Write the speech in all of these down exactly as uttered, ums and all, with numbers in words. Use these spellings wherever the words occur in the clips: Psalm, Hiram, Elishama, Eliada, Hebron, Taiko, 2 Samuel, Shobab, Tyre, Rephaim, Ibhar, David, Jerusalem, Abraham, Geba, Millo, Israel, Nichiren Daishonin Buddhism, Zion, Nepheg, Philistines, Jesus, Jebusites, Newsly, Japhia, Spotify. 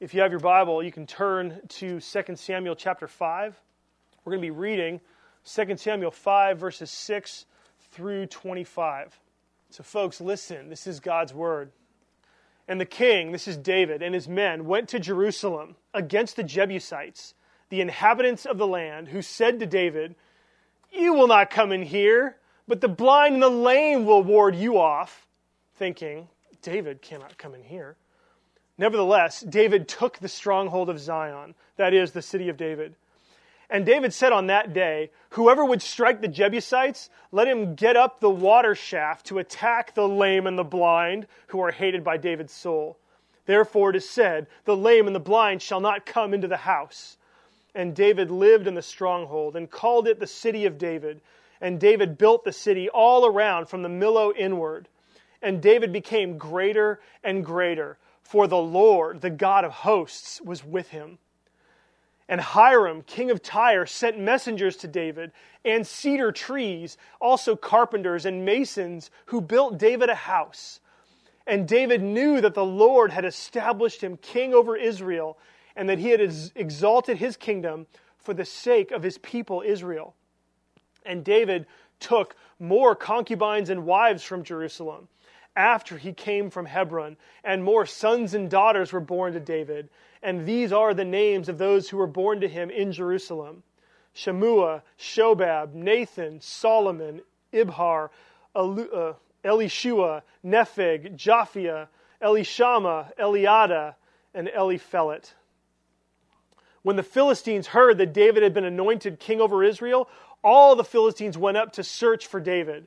If you have your Bible, you can turn to Second Samuel chapter five. We're going to be reading Second Samuel five, verses six through twenty-five. So folks, listen, this is God's word. And the king, this is David, and his men went to Jerusalem against the Jebusites, the inhabitants of the land, who said to David, "You will not come in here, but the blind and the lame will ward you off," thinking, "David cannot come in here." Nevertheless, David took the stronghold of Zion, that is, the city of David. And David said on that day, "Whoever would strike the Jebusites, let him get up the water shaft to attack the lame and the blind, who are hated by David's soul. Therefore it is said, the lame and the blind shall not come into the house." And David lived in the stronghold and called it the city of David. And David built the city all around from the Millo inward. And David became greater and greater, for the Lord, the God of hosts, was with him. And Hiram, king of Tyre, sent messengers to David, and cedar trees, also carpenters and masons, who built David a house. And David knew that the Lord had established him king over Israel, and that he had exalted his kingdom for the sake of his people Israel. And David took more concubines and wives from Jerusalem, after he came from Hebron, and more sons and daughters were born to David. And these are the names of those who were born to him in Jerusalem: Shemua, Shobab, Nathan, Solomon, Ibhar, Elishua, Nepheg, Japhia, Elishama, Eliada, and Eliphelet. When the Philistines heard that David had been anointed king over Israel, all the Philistines went up to search for David.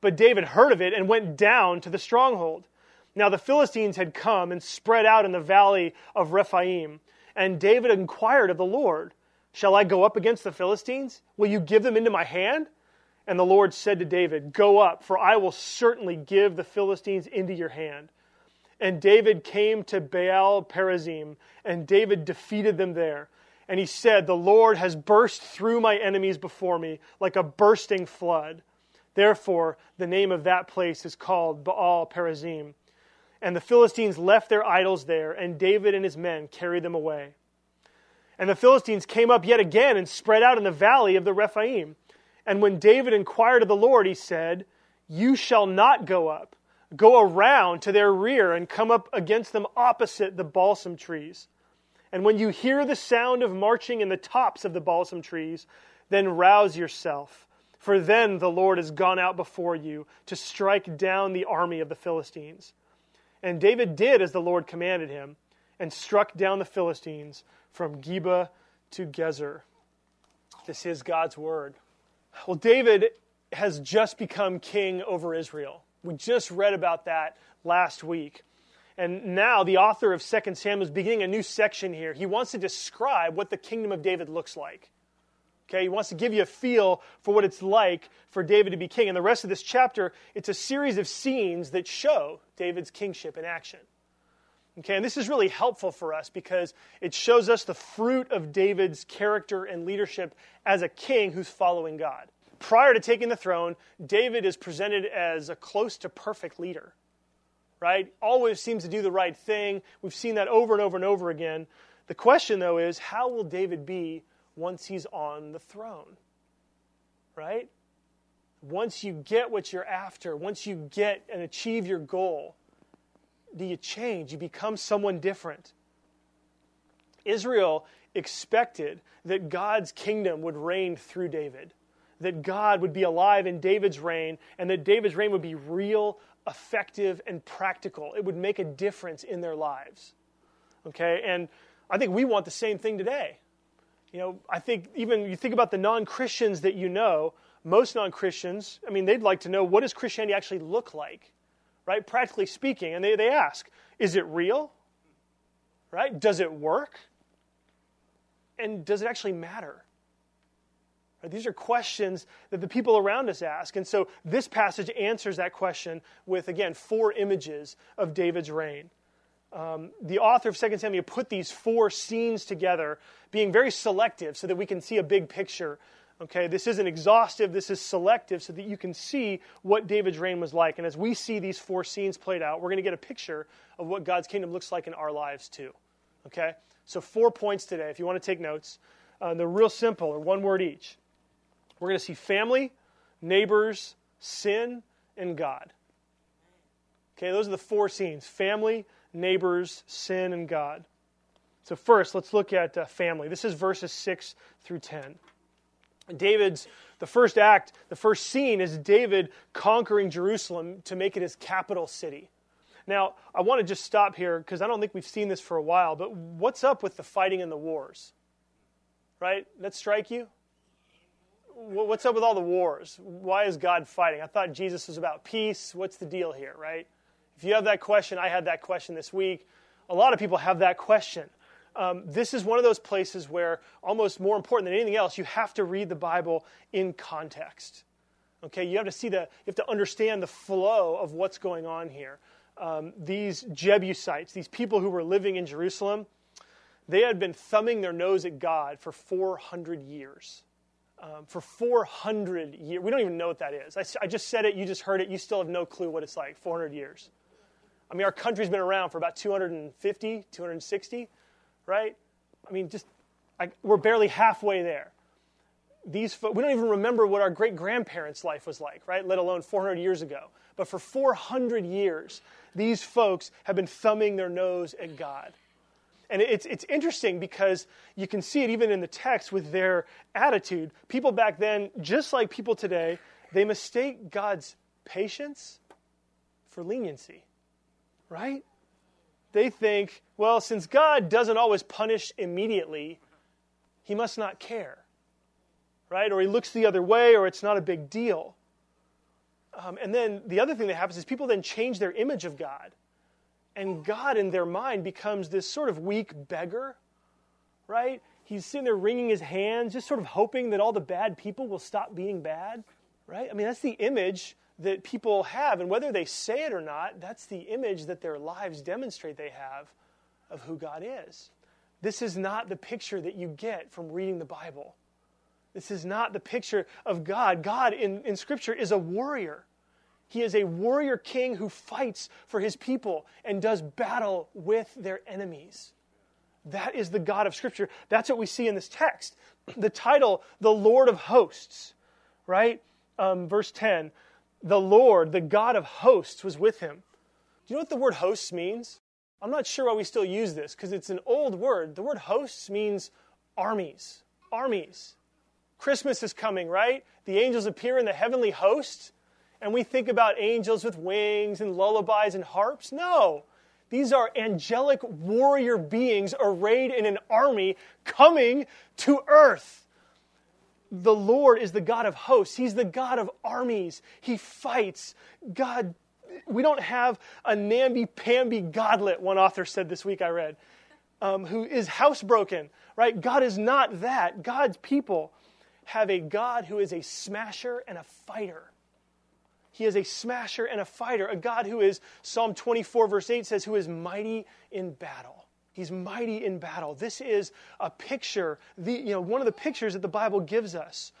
But David heard of it and went down to the stronghold. Now the Philistines had come and spread out in the valley of Rephaim. And David inquired of the Lord, "Shall I go up against the Philistines? Will you give them into my hand?" And the Lord said to David, "Go up, for I will certainly give the Philistines into your hand." And David came to Baal-perazim, and David defeated them there. And he said, "The Lord has burst through my enemies before me like a bursting flood." Therefore, the name of that place is called Baal-perazim. And the Philistines left their idols there, and David and his men carried them away. And the Philistines came up yet again and spread out in the valley of the Rephaim. And when David inquired of the Lord, he said, "You shall not go up. Go around to their rear and come up against them opposite the balsam trees. And when you hear the sound of marching in the tops of the balsam trees, then rouse yourself. For then the Lord has gone out before you to strike down the army of the Philistines." And David did as the Lord commanded him, and struck down the Philistines from Geba to Gezer. This is God's word. Well, David has just become king over Israel. We just read about that last week. And now the author of Second Samuel is beginning a new section here. He wants to describe what the kingdom of David looks like. Okay, he wants to give you a feel for what it's like for David to be king. And the rest of this chapter, it's a series of scenes that show David's kingship in action. Okay, and this is really helpful for us because it shows us the fruit of David's character and leadership as a king who's following God. Prior to taking the throne, David is presented as a close to perfect leader, right? Always seems to do the right thing. We've seen that over and over and over again. The question, though, is how will David be once he's on the throne, right? Once you get what you're after, once you get and achieve your goal, do you change? You become someone different. Israel expected that God's kingdom would reign through David, that God would be alive in David's reign, and that David's reign would be real, effective, and practical. It would make a difference in their lives, okay? And I think we want the same thing today. You know, I think even you think about the non-Christians that you know, most non-Christians, I mean, they'd like to know, what does Christianity actually look like, right? Practically speaking. And they, they ask, is it real, right? Does it work? And does it actually matter? Right? These are questions that the people around us ask. And so this passage answers that question with, again, four images of David's reign. Um, the author of Second Samuel put these four scenes together, being very selective so that we can see a big picture. Okay, this isn't exhaustive, this is selective so that you can see what David's reign was like. And as we see these four scenes played out, we're going to get a picture of what God's kingdom looks like in our lives too. Okay? So four points today, if you want to take notes. Uh, they're real simple, or one word each. We're going to see family, neighbors, sin, and God. Okay, those are the four scenes. Family, neighbors, sin, and God. So first, let's look at uh, family. This is verses six through ten. David's, the first act, the first scene is David conquering Jerusalem to make it his capital city. Now, I want to just stop here because I don't think we've seen this for a while, but what's up with the fighting and the wars? Right? That strike you? What's up with all the wars? Why is God fighting? I thought Jesus was about peace. What's the deal here, right? If you have that question, I had that question this week. A lot of people have that question. Um, this is one of those places where, almost more important than anything else, you have to read the Bible in context. Okay, you have to see the, you have to understand the flow of what's going on here. Um, these Jebusites, these people who were living in Jerusalem, they had been thumbing their nose at God for four hundred years. Um, for four hundred years. We don't even know what that is. I, I just said it, you just heard it, you still have no clue what it's like, four hundred years. I mean, our country's been around for about two hundred fifty, two hundred sixty. Right? I mean, just I, we're barely halfway there. These fo- we don't even remember what our great-grandparents' life was like, right? Let alone four hundred years ago. But for four hundred years, these folks have been thumbing their nose at God. And it's it's interesting because you can see it even in the text with their attitude. People back then, just like people today, they mistake God's patience for leniency, right? They think, well, since God doesn't always punish immediately, he must not care, right? Or he looks the other way, or it's not a big deal. Um, and then the other thing that happens is people then change their image of God. And God, in their mind, becomes this sort of weak beggar, right? He's sitting there wringing his hands, just sort of hoping that all the bad people will stop being bad, right? I mean, that's the image that people have, and whether they say it or not, that's the image that their lives demonstrate they have of who God is. This is not the picture that you get from reading the Bible. This is not the picture of God. God in, in Scripture is a warrior. He is a warrior king who fights for his people and does battle with their enemies. That is the God of Scripture. That's what we see in this text. The title, the Lord of Hosts, right? Um, verse ten, the Lord, the God of hosts, was with him. Do you know what the word hosts means? I'm not sure why we still use this, because it's an old word. The word hosts means armies. Armies. Christmas is coming, right? The angels appear in the heavenly host, and we think about angels with wings and lullabies and harps. No. These are angelic warrior beings arrayed in an army coming to earth. The Lord is the God of hosts. He's the God of armies. He fights. God, we don't have a namby-pamby godlet, one author said this week I read, um, who is housebroken, right? God is not that. God's people have a God who is a smasher and a fighter. He is a smasher and a fighter, a God who is, Psalm twenty-four, verse eight says, who is mighty in battle. He's mighty in battle. This is a picture, the, you know, one of the pictures that the Bible gives us.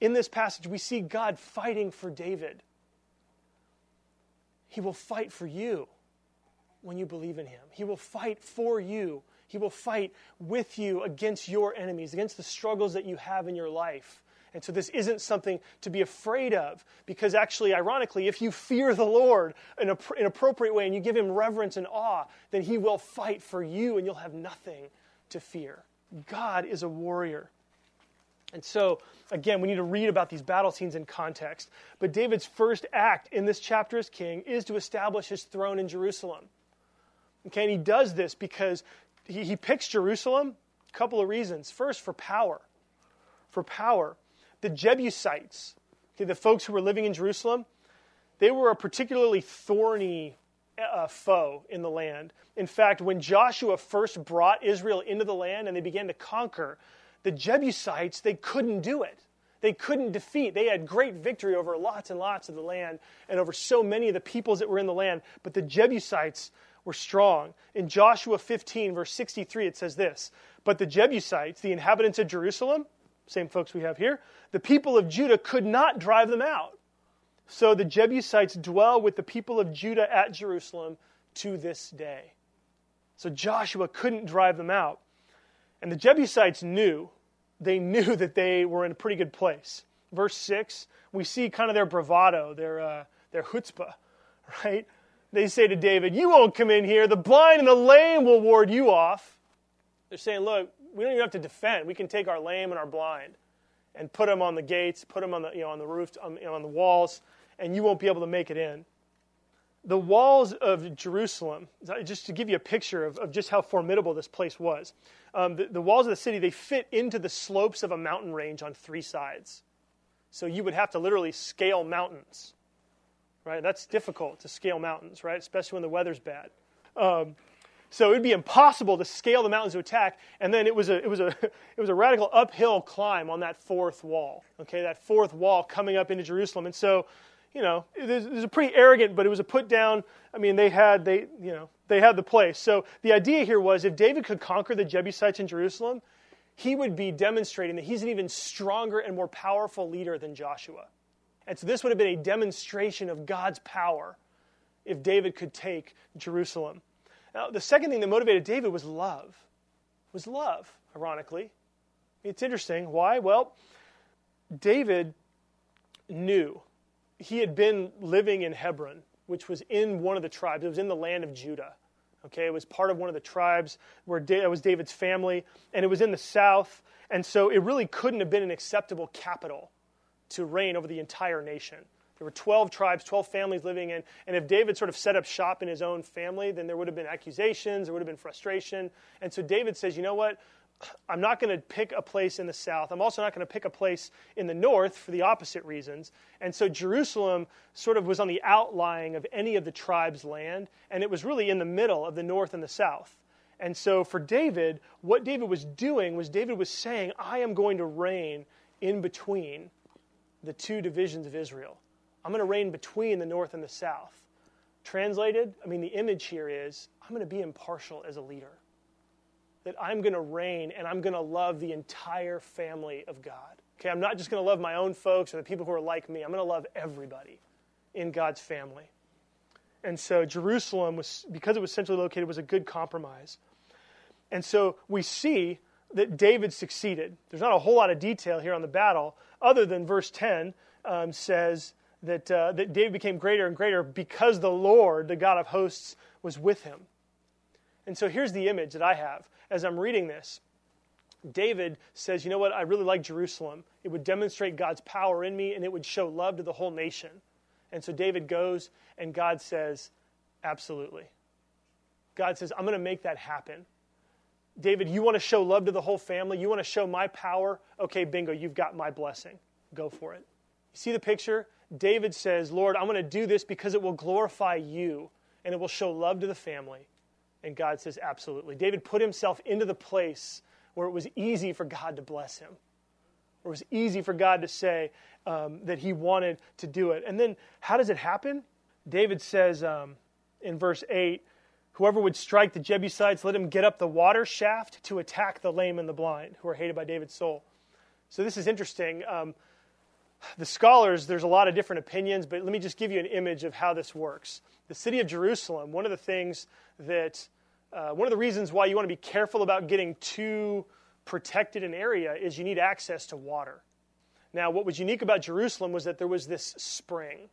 In this passage, we see God fighting for David. He will fight for you when you believe in him. He will fight for you. He will fight with you against your enemies, against the struggles that you have in your life. And so this isn't something to be afraid of, because actually, ironically, if you fear the Lord in an appropriate way and you give him reverence and awe, then he will fight for you and you'll have nothing to fear. God is a warrior. And so, again, we need to read about these battle scenes in context. But David's first act in this chapter as king is to establish his throne in Jerusalem. Okay, and he does this because he, he picks Jerusalem, a couple of reasons. First, for power. For power. The Jebusites, okay, the folks who were living in Jerusalem, they were a particularly thorny uh, foe in the land. In fact, when Joshua first brought Israel into the land and they began to conquer, the Jebusites, they couldn't do it. They couldn't defeat. They had great victory over lots and lots of the land and over so many of the peoples that were in the land. But the Jebusites were strong. In Joshua fifteen, verse sixty-three, it says this, "But the Jebusites, the inhabitants of Jerusalem," same folks we have here, "the people of Judah could not drive them out. So the Jebusites dwell with the people of Judah at Jerusalem to this day." So Joshua couldn't drive them out. And the Jebusites knew. They knew that they were in a pretty good place. Verse six, we see kind of their bravado, their uh, their chutzpah, right? They say to David, you won't come in here. The blind and the lame will ward you off. They're saying, look, we don't even have to defend. We can take our lame and our blind and put them on the gates, put them on the, you know, on the roof, on, you know, on the walls, and you won't be able to make it in. The walls of Jerusalem, just to give you a picture of, of just how formidable this place was, um, the, the walls of the city, they fit into the slopes of a mountain range on three sides. So you would have to literally scale mountains, right? That's difficult to scale mountains, right? Especially when the weather's bad. Um, so it would be impossible to scale the mountains to attack. And then it was a it was a it was a radical uphill climb on that fourth wall. Okay, that fourth wall coming up into Jerusalem, and so. You know, it was a pretty arrogant, but it was a put down. I mean, they had they you know they had the place. So the idea here was, if David could conquer the Jebusites in Jerusalem, he would be demonstrating that he's an even stronger and more powerful leader than Joshua. And so this would have been a demonstration of God's power if David could take Jerusalem. Now, the second thing that motivated David was love. Was love, ironically. It's interesting. Why? Well, David knew. He had been living in Hebron, which was in one of the tribes. It was in the land of Judah. Okay, it was part of one of the tribes where that was David's family, and it was in the south. And so it really couldn't have been an acceptable capital to reign over the entire nation. There were twelve tribes, twelve families living in, and if David sort of set up shop in his own family, then there would have been accusations, there would have been frustration. And so David says, you know what? I'm not going to pick a place in the south. I'm also not going to pick a place in the north for the opposite reasons. And so Jerusalem sort of was on the outlying of any of the tribe's land, and it was really in the middle of the north and the south. And so for David, what David was doing was David was saying, I am going to reign in between the two divisions of Israel. I'm going to reign between the north and the south. Translated, I mean, the image here is I'm going to be impartial as a leader. That I'm going to reign and I'm going to love the entire family of God. Okay, I'm not just going to love my own folks or the people who are like me. I'm going to love everybody in God's family. And so Jerusalem, was because it was centrally located, was a good compromise. And so we see that David succeeded. There's not a whole lot of detail here on the battle, other than verse ten um, says that, uh, that David became greater and greater because the Lord, the God of hosts, was with him. And so here's the image that I have. As I'm reading this, David says, you know what, I really like Jerusalem. It would demonstrate God's power in me, and it would show love to the whole nation. And so David goes, and God says, absolutely. God says, I'm going to make that happen. David, you want to show love to the whole family? You want to show my power? Okay, bingo, you've got my blessing. Go for it. You see the picture? David says, Lord, I'm going to do this because it will glorify you, and it will show love to the family. And God says, absolutely. David put himself into the place where it was easy for God to bless him. Where it was easy for God to say um, that he wanted to do it. And then how does it happen? David says um, in verse eight, whoever would strike the Jebusites, let him get up the water shaft to attack the lame and the blind, who are hated by David's soul. So this is interesting. Um, the scholars, there's a lot of different opinions, but let me just give you an image of how this works. The city of Jerusalem, one of the things that... Uh, one of the reasons why you want to be careful about getting too protected an area is you need access to water. Now, what was unique about Jerusalem was that there was this spring.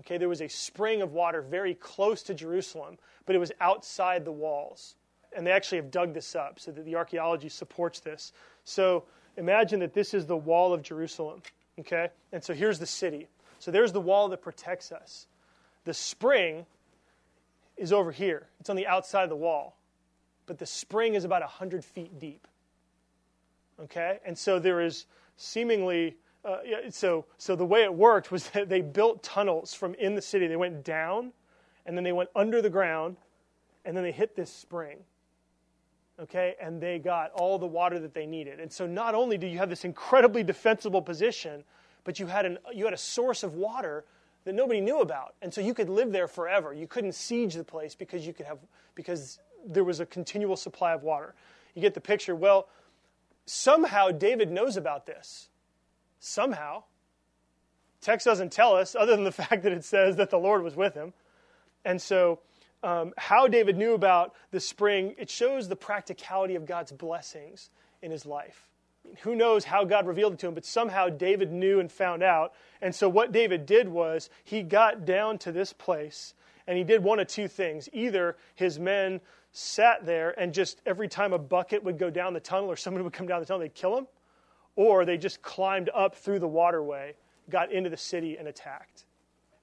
Okay, there was a spring of water very close to Jerusalem, but it was outside the walls. And they actually have dug this up so that the archaeology supports this. So imagine that this is the wall of Jerusalem. Okay, and so here's the city. So there's the wall that protects us. The spring is over here. It's on the outside of the wall. But the spring is about one hundred feet deep. Okay? And so there is seemingly... Uh, so, so the way it worked was that they built tunnels from in the city. They went down, and then they went under the ground, and then they hit this spring. Okay? And they got all the water that they needed. And so not only do you have this incredibly defensible position, but you had an you had a source of water that nobody knew about. And so you could live there forever. You couldn't siege the place because you could have because there was a continual supply of water. You get the picture. Well, somehow David knows about this. Somehow. Text doesn't tell us, other than the fact that it says that the Lord was with him. And so um, how David knew about the spring, it shows the practicality of God's blessings in his life. Who knows how God revealed it to him, but somehow David knew and found out. And so what David did was he got down to this place, and he did one of two things. Either his men sat there and just every time a bucket would go down the tunnel or somebody would come down the tunnel, they'd kill him, or they just climbed up through the waterway, got into the city, and attacked.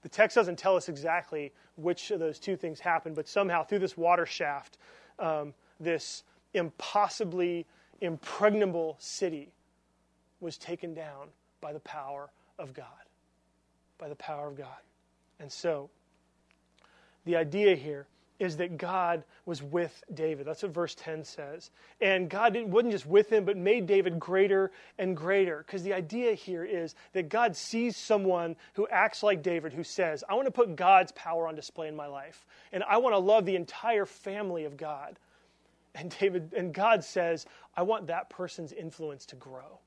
The text doesn't tell us exactly which of those two things happened, but somehow through this water shaft, um, this impossibly impregnable city was taken down by the power of God, by the power of God. And so the idea here is that God was with David. That's what verse ten says. And God didn't, wasn't just with him, but made David greater and greater. Because the idea here is that God sees someone who acts like David, who says, I want to put God's power on display in my life. And I want to love the entire family of God. And David, and God says, I want that person's influence to grow.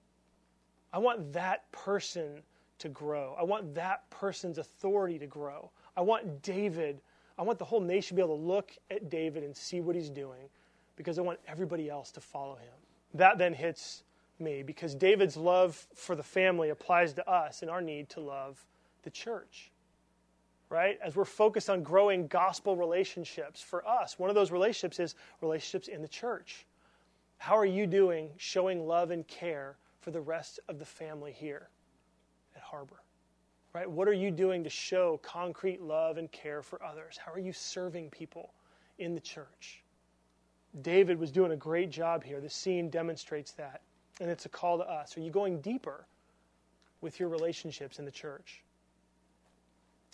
I want that person to grow. I want that person's authority to grow. I want David, I want the whole nation to be able to look at David and see what he's doing, because I want everybody else to follow him. That then hits me, because David's love for the family applies to us and our need to love the church. Right? As we're focused on growing gospel relationships, for us, one of those relationships is relationships in the church. How are you doing showing love and care for the rest of the family here at Harbor? Right? What are you doing to show concrete love and care for others? How are you serving people in the church? David was doing a great job here. This scene demonstrates that. And it's a call to us. Are you going deeper with your relationships in the church?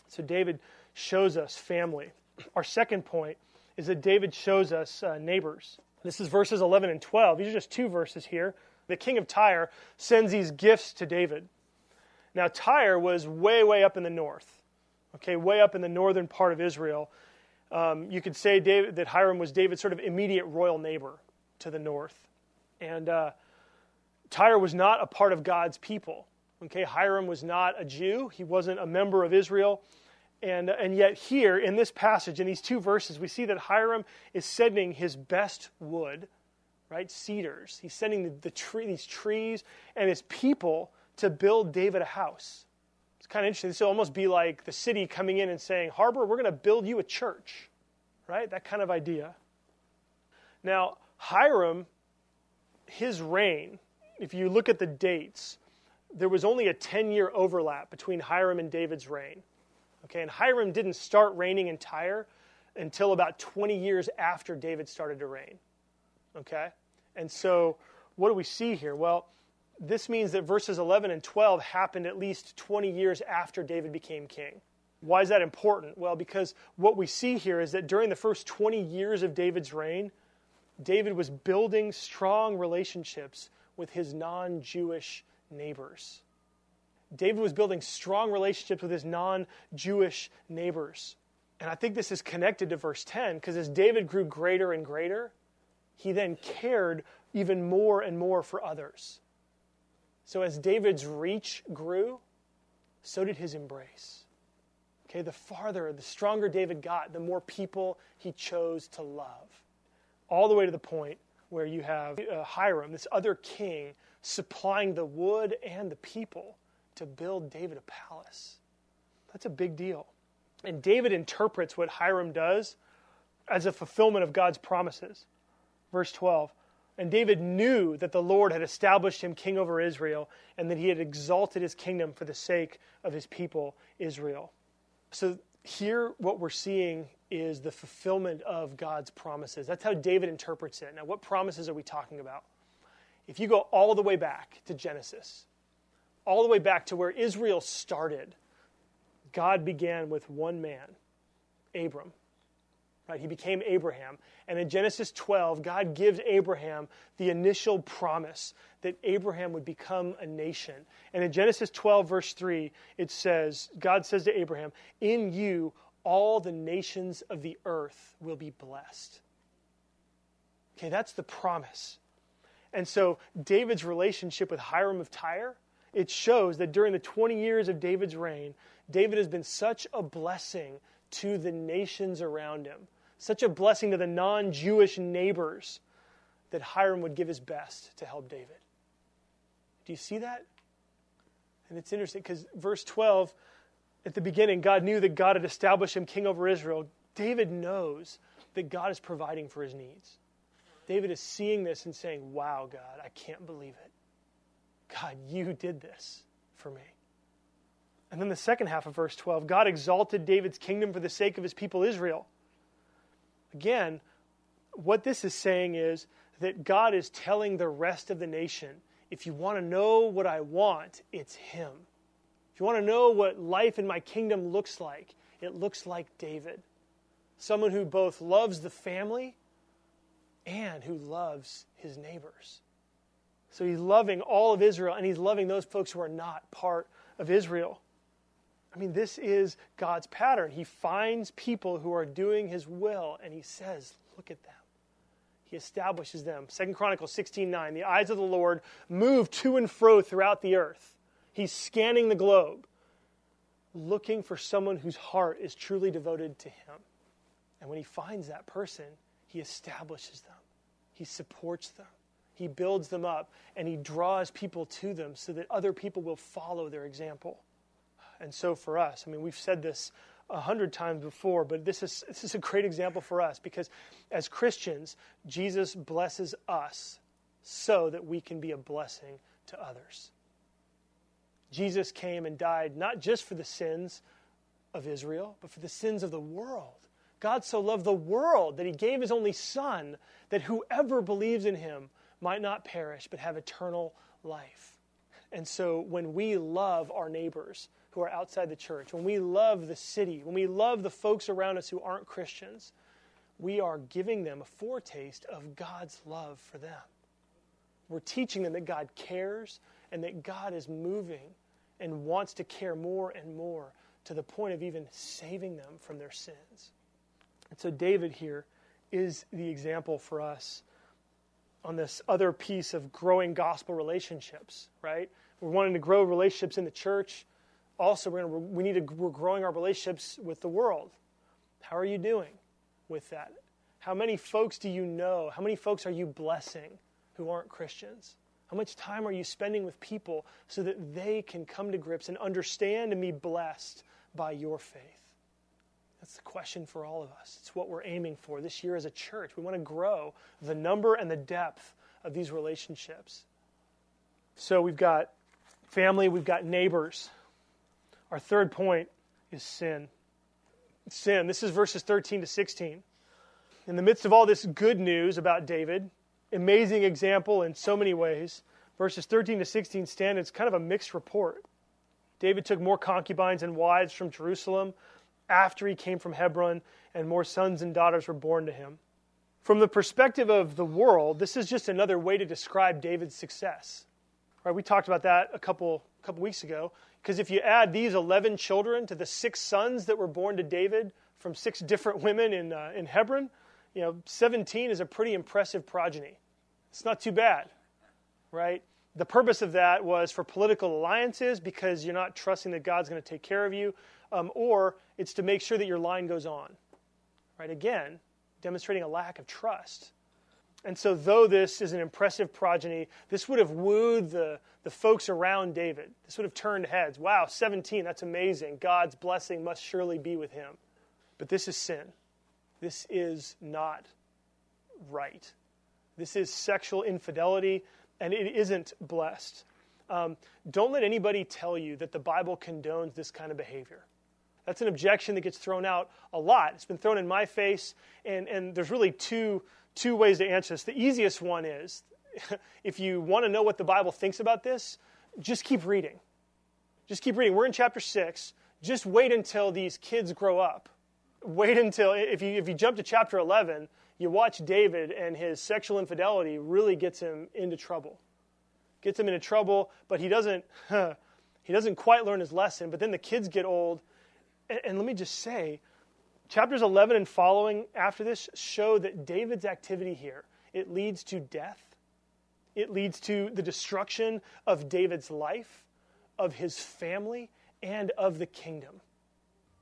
So David shows us family. Our second point is that David shows us uh, neighbors. This is verses eleven and twelve. These are just two verses here. The king of Tyre sends these gifts to David. Now, Tyre was way, way up in the north, okay, way up in the northern part of Israel. Um, you could say David, that Hiram was David's sort of immediate royal neighbor to the north. And uh, Tyre was not a part of God's people. Okay, Hiram was not a Jew. He wasn't a member of Israel. And, and yet here in this passage, in these two verses, we see that Hiram is sending his best wood, right, cedars. He's sending the, the tree, these trees and his people to build David a house. It's kind of interesting. This will almost be like the city coming in and saying, Harbor, we're going to build you a church, right? That kind of idea. Now, Hiram, his reign, if you look at the dates, there was only a ten-year overlap between Hiram and David's reign. Okay, and Hiram didn't start reigning in Tyre until about twenty years after David started to reign. Okay? And so what do we see here? Well, this means that verses eleven and twelve happened at least twenty years after David became king. Why is that important? Well, because what we see here is that during the first twenty years of David's reign, David was building strong relationships with his non-Jewish neighbors. David was building strong relationships with his non-Jewish neighbors. And I think this is connected to verse ten, because as David grew greater and greater, he then cared even more and more for others. So as David's reach grew, so did his embrace. Okay, the farther, the stronger David got, the more people he chose to love. All the way to the point where you have uh, Hiram, this other king, supplying the wood and the people to build David a palace. That's a big deal. And David interprets what Hiram does as a fulfillment of God's promises. Verse twelve, and David knew that the Lord had established him king over Israel, and that he had exalted his kingdom for the sake of his people, Israel. So here what we're seeing is the fulfillment of God's promises. That's how David interprets it. Now, what promises are we talking about? If you go all the way back to Genesis, all the way back to where Israel started, God began with one man, Abram. Right? He became Abraham. And in Genesis twelve, God gives Abraham the initial promise that Abraham would become a nation. And in Genesis twelve, verse three, it says, God says to Abraham, in you all the nations of the earth will be blessed. Okay, that's the promise. And so David's relationship with Hiram of Tyre, it shows that during the twenty years of David's reign, David has been such a blessing to the nations around him such a blessing to the non-Jewish neighbors, that Hiram would give his best to help David. Do you see that? And it's interesting because verse twelve, at the beginning, God knew that God had established him king over Israel. David knows that God is providing for his needs. David is seeing this and saying, wow, God, I can't believe it. God, you did this for me. And then the second half of verse twelve, God exalted David's kingdom for the sake of his people Israel. Again, what this is saying is that God is telling the rest of the nation, if you want to know what I want, it's him. If you want to know what life in my kingdom looks like, it looks like David. Someone who both loves the family and who loves his neighbors. So he's loving all of Israel, and he's loving those folks who are not part of Israel. I mean, this is God's pattern. He finds people who are doing his will, and he says, look at them. He establishes them. Second Chronicles sixteen nine, the eyes of the Lord move to and fro throughout the earth. He's scanning the globe, looking for someone whose heart is truly devoted to him. And when he finds that person, he establishes them. He supports them. He builds them up, and he draws people to them so that other people will follow their example. And so for us, I mean, we've said this a hundred times before, but this is this is a great example for us because as Christians, Jesus blesses us so that we can be a blessing to others. Jesus came and died not just for the sins of Israel, but for the sins of the world. God so loved the world that he gave his only son, that whoever believes in him might not perish but have eternal life. And so when we love our neighbors who are outside the church, when we love the city, when we love the folks around us who aren't Christians, we are giving them a foretaste of God's love for them. We're teaching them that God cares and that God is moving and wants to care more and more to the point of even saving them from their sins. And so David here is the example for us on this other piece of growing gospel relationships, right? We're wanting to grow relationships in the church. Also, we're, gonna, we need to, we're growing our relationships with the world. How are you doing with that? How many folks do you know? How many folks are you blessing who aren't Christians? How much time are you spending with people so that they can come to grips and understand and be blessed by your faith? That's the question for all of us. It's what we're aiming for this year as a church. We want to grow the number and the depth of these relationships. So we've got family, we've got neighbors. Our third point is sin. Sin. This is verses thirteen to sixteen. In the midst of all this good news about David, amazing example in so many ways, verses thirteen to sixteen stand, it's kind of a mixed report. David took more concubines and wives from Jerusalem after he came from Hebron, and more sons and daughters were born to him. From the perspective of the world, this is just another way to describe David's success. Right? We talked about that a couple, couple weeks ago, because if you add these eleven children to the six sons that were born to David from six different women in, uh, in Hebron, you know, seventeen is a pretty impressive progeny. It's not too bad, right? The purpose of that was for political alliances because you're not trusting that God's going to take care of you, um, or it's to make sure that your line goes on, right? Again, demonstrating a lack of trust. And so though this is an impressive progeny, this would have wooed the, the folks around David. This would have turned heads. Wow, seventeen, that's amazing. God's blessing must surely be with him. But this is sin. This is not right. This is sexual infidelity. And it isn't blessed. Um, don't let anybody tell you that the Bible condones this kind of behavior. That's an objection that gets thrown out a lot. It's been thrown in my face, and, and there's really two, two ways to answer this. The easiest one is, if you want to know what the Bible thinks about this, just keep reading. Just keep reading. We're in chapter six. Just wait until these kids grow up. Wait until, if you if you jump to chapter eleven, you watch David and his sexual infidelity really gets him into trouble. Gets him into trouble, but he doesn't huh, he doesn't quite learn his lesson. But then the kids get old. And, and let me just say, chapters eleven and following after this show that David's activity here, it leads to death. It leads to the destruction of David's life, of his family, and of the kingdom.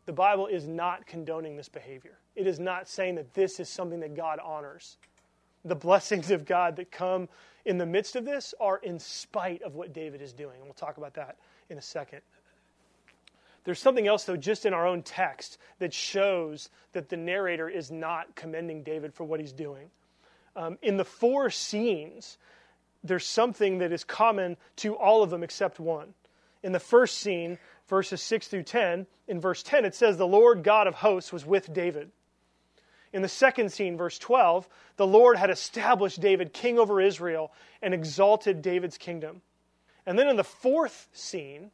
The Bible is not condoning this behavior. it is not saying that this is something that God honors. The blessings of God that come in the midst of this are in spite of what David is doing. And we'll talk about that in a second. There's something else, though, just in our own text that shows that the narrator is not commending David for what he's doing. Um, in the four scenes, there's something that is common to all of them except one. In the first scene, verses six through ten, in verse ten, it says, "The Lord God of hosts was with David." In the second scene, verse twelve, "The Lord had established David king over Israel and exalted David's kingdom." And then in the fourth scene,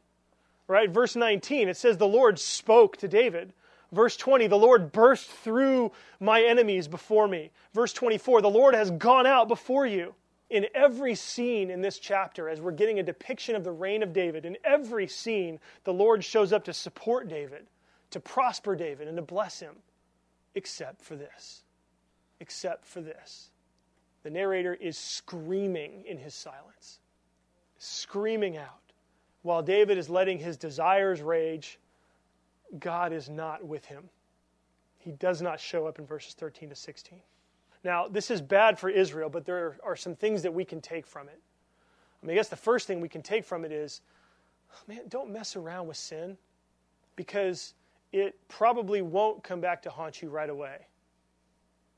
right, verse nineteen, it says, "The Lord spoke to David." Verse twenty, "The Lord burst through my enemies before me." Verse twenty-four, "The Lord has gone out before you." In every scene in this chapter, as we're getting a depiction of the reign of David, in every scene, the Lord shows up to support David, to prosper David, and to bless him. Except for this. Except for this. The narrator is screaming in his silence. Screaming out. While David is letting his desires rage, God is not with him. He does not show up in verses thirteen to sixteen. Now, this is bad for Israel, but there are some things that we can take from it. I mean, I guess the first thing we can take from it is, man, don't mess around with sin, because it probably won't come back to haunt you right away.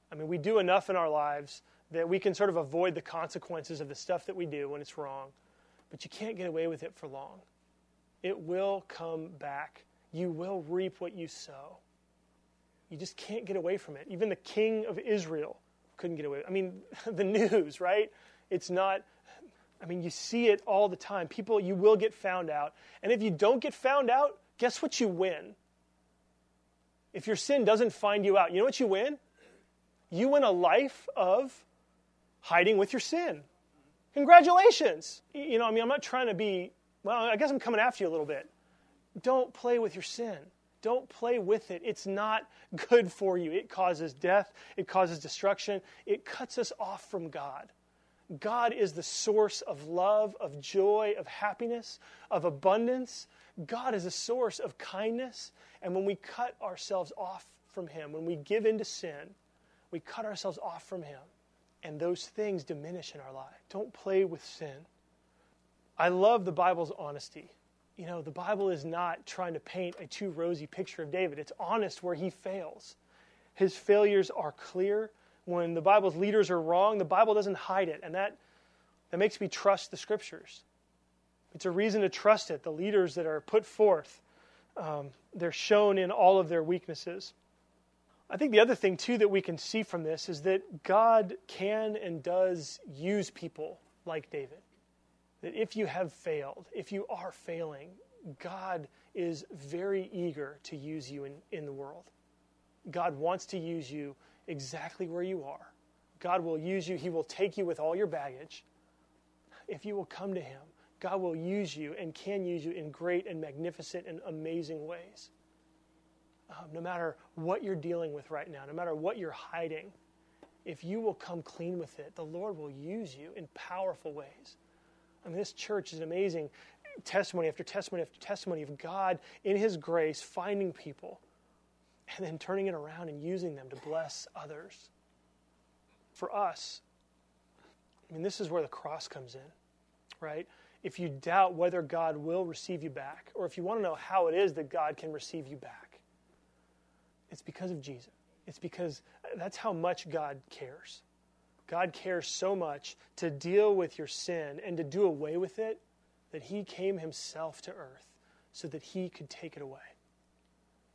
I mean, we do enough in our lives that we can sort of avoid the consequences of the stuff that we do when it's wrong, but you can't get away with it for long. It will come back. You will reap what you sow. You just can't get away from it. Even the king of Israel couldn't get away. I mean, the news, right? It's not, I mean, you see it all the time. People, you will get found out. And if you don't get found out, guess what you win? If your sin doesn't find you out, you know what you win? You win a life of hiding with your sin. Congratulations. You know, I mean, I'm not trying to be, well, I guess I'm coming after you a little bit. Don't play with your sin. Don't play with it. It's not good for you. It causes death. It causes destruction. It cuts us off from God. God is the source of love, of joy, of happiness, of abundance. God is a source of kindness, and when we cut ourselves off from him, when we give in to sin, we cut ourselves off from him, and those things diminish in our life. Don't play with sin. I love the Bible's honesty. You know, the Bible is not trying to paint a too rosy picture of David. It's honest where he fails. His failures are clear. When the Bible's leaders are wrong, the Bible doesn't hide it, and that, that makes me trust the Scriptures. It's a reason to trust it. The leaders that are put forth, um, they're shown in all of their weaknesses. I think the other thing, too, that we can see from this is that God can and does use people like David. That if you have failed, if you are failing, God is very eager to use you in, in the world. God wants to use you exactly where you are. God will use you. He will take you with all your baggage. If you will come to him, God will use you and can use you in great and magnificent and amazing ways. Um, no matter what you're dealing with right now, no matter what you're hiding, if you will come clean with it, the Lord will use you in powerful ways. I mean, this church is an amazing testimony after testimony after testimony of God in his grace finding people and then turning it around and using them to bless others. For us, I mean, this is where the cross comes in, right? If you doubt whether God will receive you back, or if you want to know how it is that God can receive you back, it's because of Jesus. It's because that's how much God cares. God cares so much to deal with your sin and to do away with it that he came himself to earth so that he could take it away.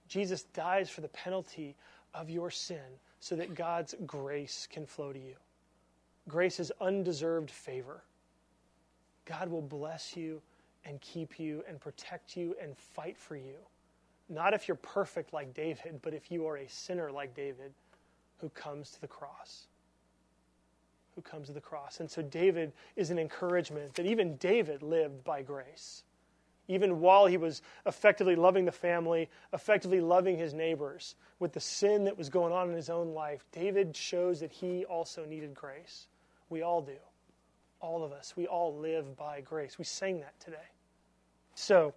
Jesus dies for the penalty of your sin so that God's grace can flow to you. Grace is undeserved favor. God will bless you and keep you and protect you and fight for you. Not if you're perfect like David, but if you are a sinner like David who comes to the cross. Who comes to the cross. And so David is an encouragement that even David lived by grace. Even while he was effectively loving the family, effectively loving his neighbors, with the sin that was going on in his own life, David shows that he also needed grace. We all do. All of us, we all live by grace. We sang that today. So,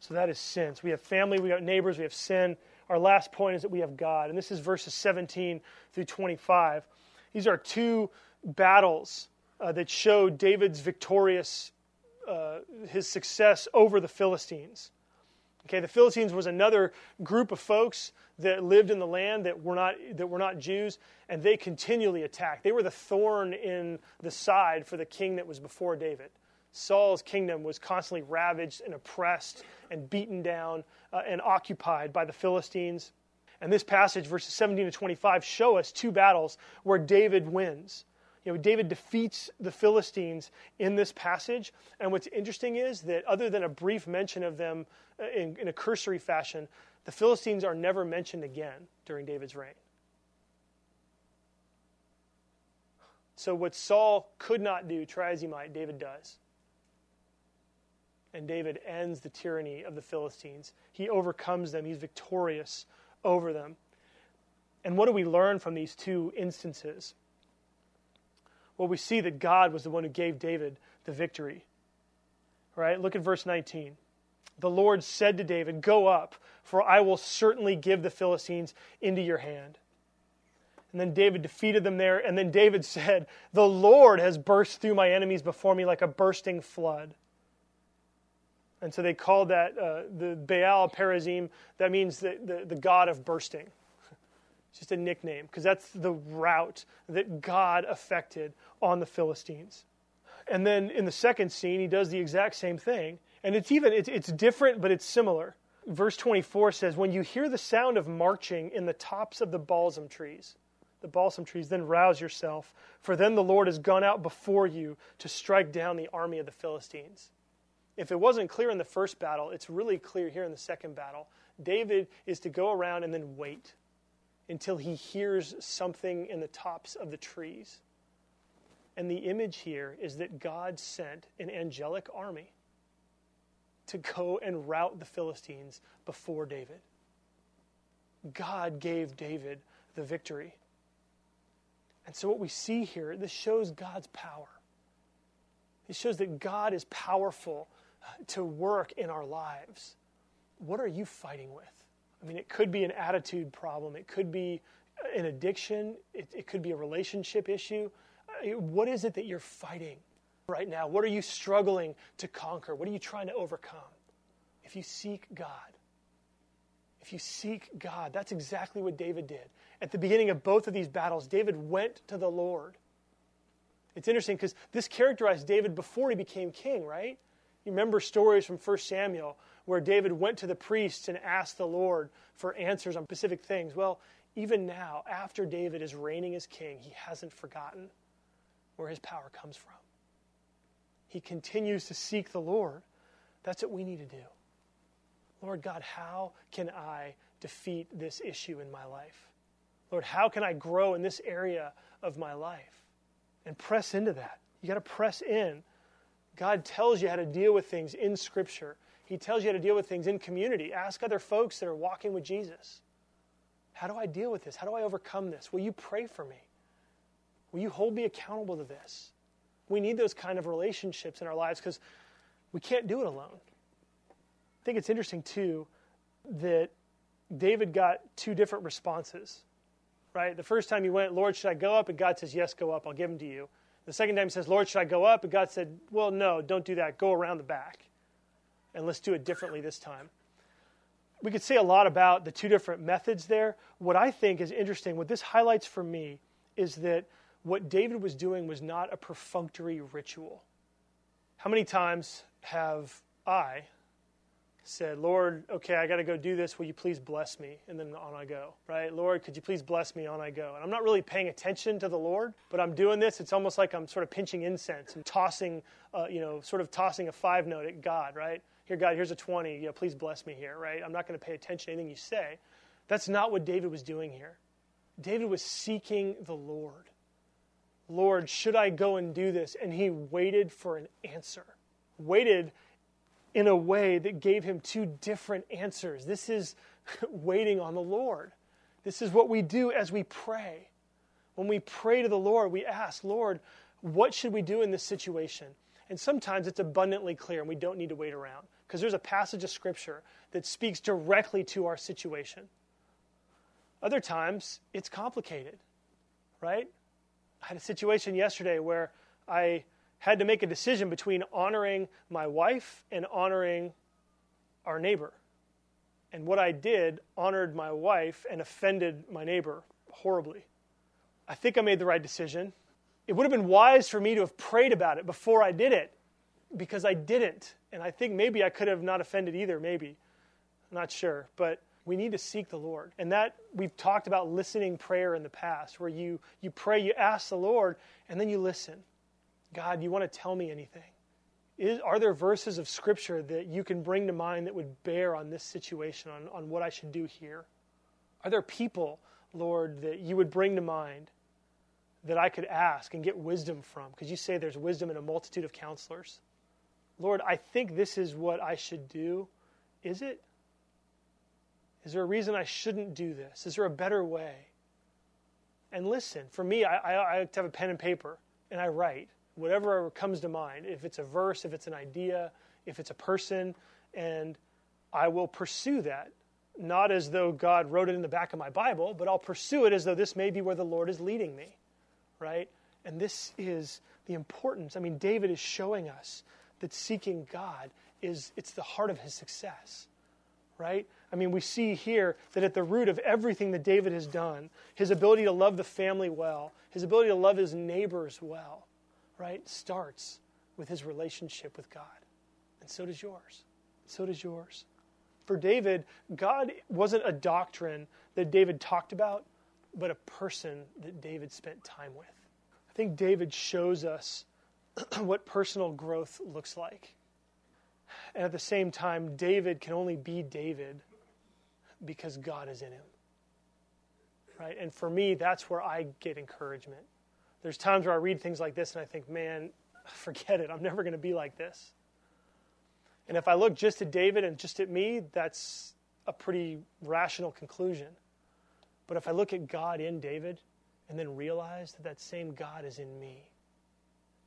so that is sin. So we have family, we got neighbors, we have sin, our last point is that we have God. And this is verses seventeen through twenty-five. These are two battles uh, that show David's victorious, uh, his success over the Philistines. Okay, the Philistines was another group of folks that lived in the land that were not that were not Jews, and they continually attacked. They were the thorn in the side for the king that was before David. Saul's kingdom was constantly ravaged and oppressed and beaten down uh, and occupied by the Philistines. And this passage, verses seventeen to twenty-five, show us two battles where David wins. You know, David defeats the Philistines in this passage. And what's interesting is that other than a brief mention of them in, in a cursory fashion, the Philistines are never mentioned again during David's reign. So what Saul could not do, try as he might, David does. And David ends the tyranny of the Philistines. He overcomes them. He's victorious over them. And what do we learn from these two instances? Well, we see that God was the one who gave David the victory. Right? Look at verse nineteen. The Lord said to David, "Go up, for I will certainly give the Philistines into your hand." And then David defeated them there. And then David said, "The Lord has burst through my enemies before me like a bursting flood." And so they called that uh, the Baal-perazim. That means the, the, the god of bursting. It's just a nickname, because that's the route that God affected on the Philistines. And then in the second scene, he does the exact same thing. And it's even it's, it's different, but it's similar. Verse twenty-four says, "When you hear the sound of marching in the tops of the balsam trees, the balsam trees, then rouse yourself, for then the Lord has gone out before you to strike down the army of the Philistines." If it wasn't clear in the first battle, it's really clear here in the second battle. David is to go around and then wait until he hears something in the tops of the trees. And the image here is that God sent an angelic army to go and rout the Philistines before David. God gave David the victory. And so what we see here, this shows God's power. It shows that God is powerful to work in our lives. What are you fighting with? I mean, it could be an attitude problem. It could be an addiction. It, it could be a relationship issue. What is it that you're fighting right now? What are you struggling to conquer? What are you trying to overcome? If you seek God, if you seek God, that's exactly what David did. At the beginning of both of these battles, David went to the Lord. It's interesting because this characterized David before he became king, right? You remember stories from First Samuel where David went to the priests and asked the Lord for answers on specific things. Well, even now, after David is reigning as king, he hasn't forgotten where his power comes from. He continues to seek the Lord. That's what we need to do. Lord God, how can I defeat this issue in my life? Lord, how can I grow in this area of my life? And press into that. You got to press in. God tells you how to deal with things in Scripture. He tells you how to deal with things in community. Ask other folks that are walking with Jesus. How do I deal with this? How do I overcome this? Will you pray for me? Will you hold me accountable to this? We need those kind of relationships in our lives because we can't do it alone. I think it's interesting, too, that David got two different responses, right? The first time he went, "Lord, should I go up?" And God says, "Yes, go up. I'll give him to you." The second time he says, "Lord, should I go up?" And God said, "Well, no, don't do that. Go around the back. And let's do it differently this time." We could say a lot about the two different methods there. What I think is interesting, what this highlights for me, is that what David was doing was not a perfunctory ritual. How many times have I said, "Lord, okay, I got to go do this. Will you please bless me?" And then on I go, right? "Lord, could you please bless me?" On I go. And I'm not really paying attention to the Lord, but I'm doing this. It's almost like I'm sort of pinching incense and tossing, uh, you know, sort of tossing a five note at God, right? "Here, God, here's a twenty. You know, please bless me here," right? I'm not going to pay attention to anything you say. That's not what David was doing here. David was seeking the Lord. "Lord, should I go and do this?" And he waited for an answer. Waited in a way that gave him two different answers. This is waiting on the Lord. This is what we do as we pray. When we pray to the Lord, we ask, "Lord, what should we do in this situation?" And sometimes it's abundantly clear and we don't need to wait around because there's a passage of Scripture that speaks directly to our situation. Other times, it's complicated, right? I had a situation yesterday where I had to make a decision between honoring my wife and honoring our neighbor. And what I did honored my wife and offended my neighbor horribly. I think I made the right decision. It would have been wise for me to have prayed about it before I did it, because I didn't. And I think maybe I could have not offended either, maybe. I'm not sure. But we need to seek the Lord. And that, we've talked about listening prayer in the past, where you, you pray, you ask the Lord, and then you listen. God, you want to tell me anything? Is, are there verses of Scripture that you can bring to mind that would bear on this situation, on, on what I should do here? Are there people, Lord, that you would bring to mind that I could ask and get wisdom from? Because you say there's wisdom in a multitude of counselors. Lord, I think this is what I should do. Is it? Is there a reason I shouldn't do this? Is there a better way? And listen, for me, I, I, I have a pen and paper, and I write whatever comes to mind. If it's a verse, if it's an idea, if it's a person, and I will pursue that. Not as though God wrote it in the back of my Bible, but I'll pursue it as though this may be where the Lord is leading me, right? And this is the importance. I mean, David is showing us that seeking God is, it's the heart of his success, right? I mean, we see here that at the root of everything that David has done, his ability to love the family well, his ability to love his neighbors well, right, starts with his relationship with God. And so does yours. So does yours. For David, God wasn't a doctrine that David talked about, but a person that David spent time with. I think David shows us what personal growth looks like. And at the same time, David can only be David because God is in him, right? And for me, that's where I get encouragement. There's times where I read things like this and I think, man, forget it. I'm never going to be like this. And if I look just at David and just at me, that's a pretty rational conclusion. But if I look at God in David and then realize that that same God is in me,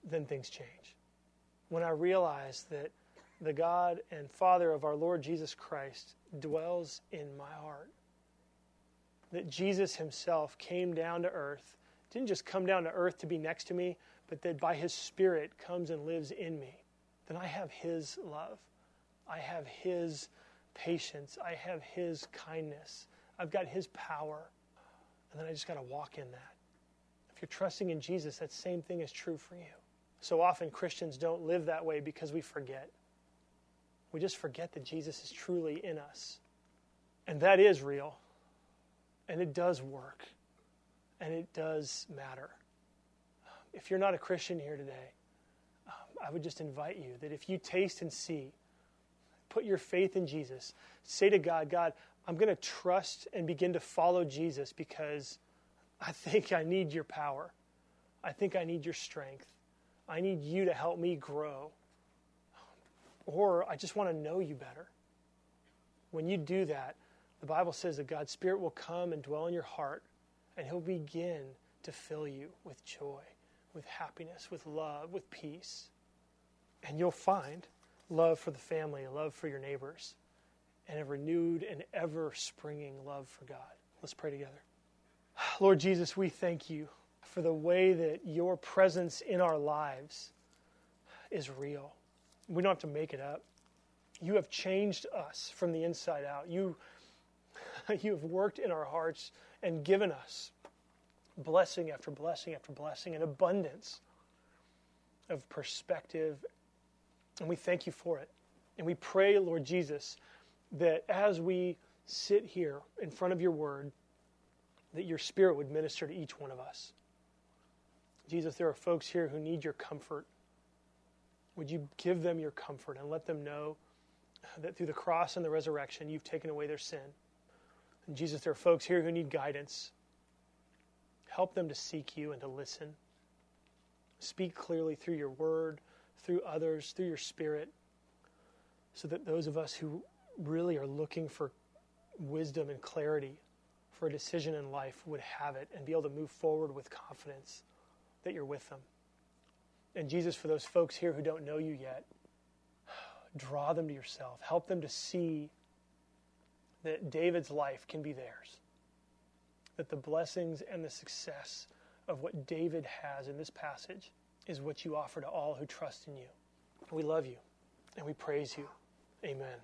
then things change. When I realize that the God and Father of our Lord Jesus Christ dwells in my heart, that Jesus himself came down to earth, didn't just come down to earth to be next to me, but that by his Spirit comes and lives in me, then I have his love. I have his patience. I have his kindness. I've got his power. And then I just got to walk in that. If you're trusting in Jesus, that same thing is true for you. So often Christians don't live that way because we forget. We just forget that Jesus is truly in us. And that is real. And it does work. And it does matter. If you're not a Christian here today, I would just invite you that if you taste and see, put your faith in Jesus, say to God, God, I'm going to trust and begin to follow Jesus because I think I need your power. I think I need your strength. I need you to help me grow. Or I just want to know you better. When you do that, the Bible says that God's Spirit will come and dwell in your heart, and he'll begin to fill you with joy, with happiness, with love, with peace. And you'll find love for the family, love for your neighbors, and a renewed and ever-springing love for God. Let's pray together. Lord Jesus, we thank you for the way that your presence in our lives is real. We don't have to make it up. You have changed us from the inside out. You, you have worked in our hearts and given us blessing after blessing after blessing, an abundance of perspective. And we thank you for it. And we pray, Lord Jesus, that as we sit here in front of your word, that your Spirit would minister to each one of us. Jesus, there are folks here who need your comfort. Would you give them your comfort and let them know that through the cross and the resurrection, you've taken away their sin. And Jesus, there are folks here who need guidance. Help them to seek you and to listen. Speak clearly through your word, through others, through your Spirit, so that those of us who really are looking for wisdom and clarity for a decision in life would have it and be able to move forward with confidence that you're with them. And Jesus, for those folks here who don't know you yet, draw them to yourself. Help them to see that David's life can be theirs. that the blessings and the success of what David has in this passage is what you offer to all who trust in you. We love you, and we praise you. Amen.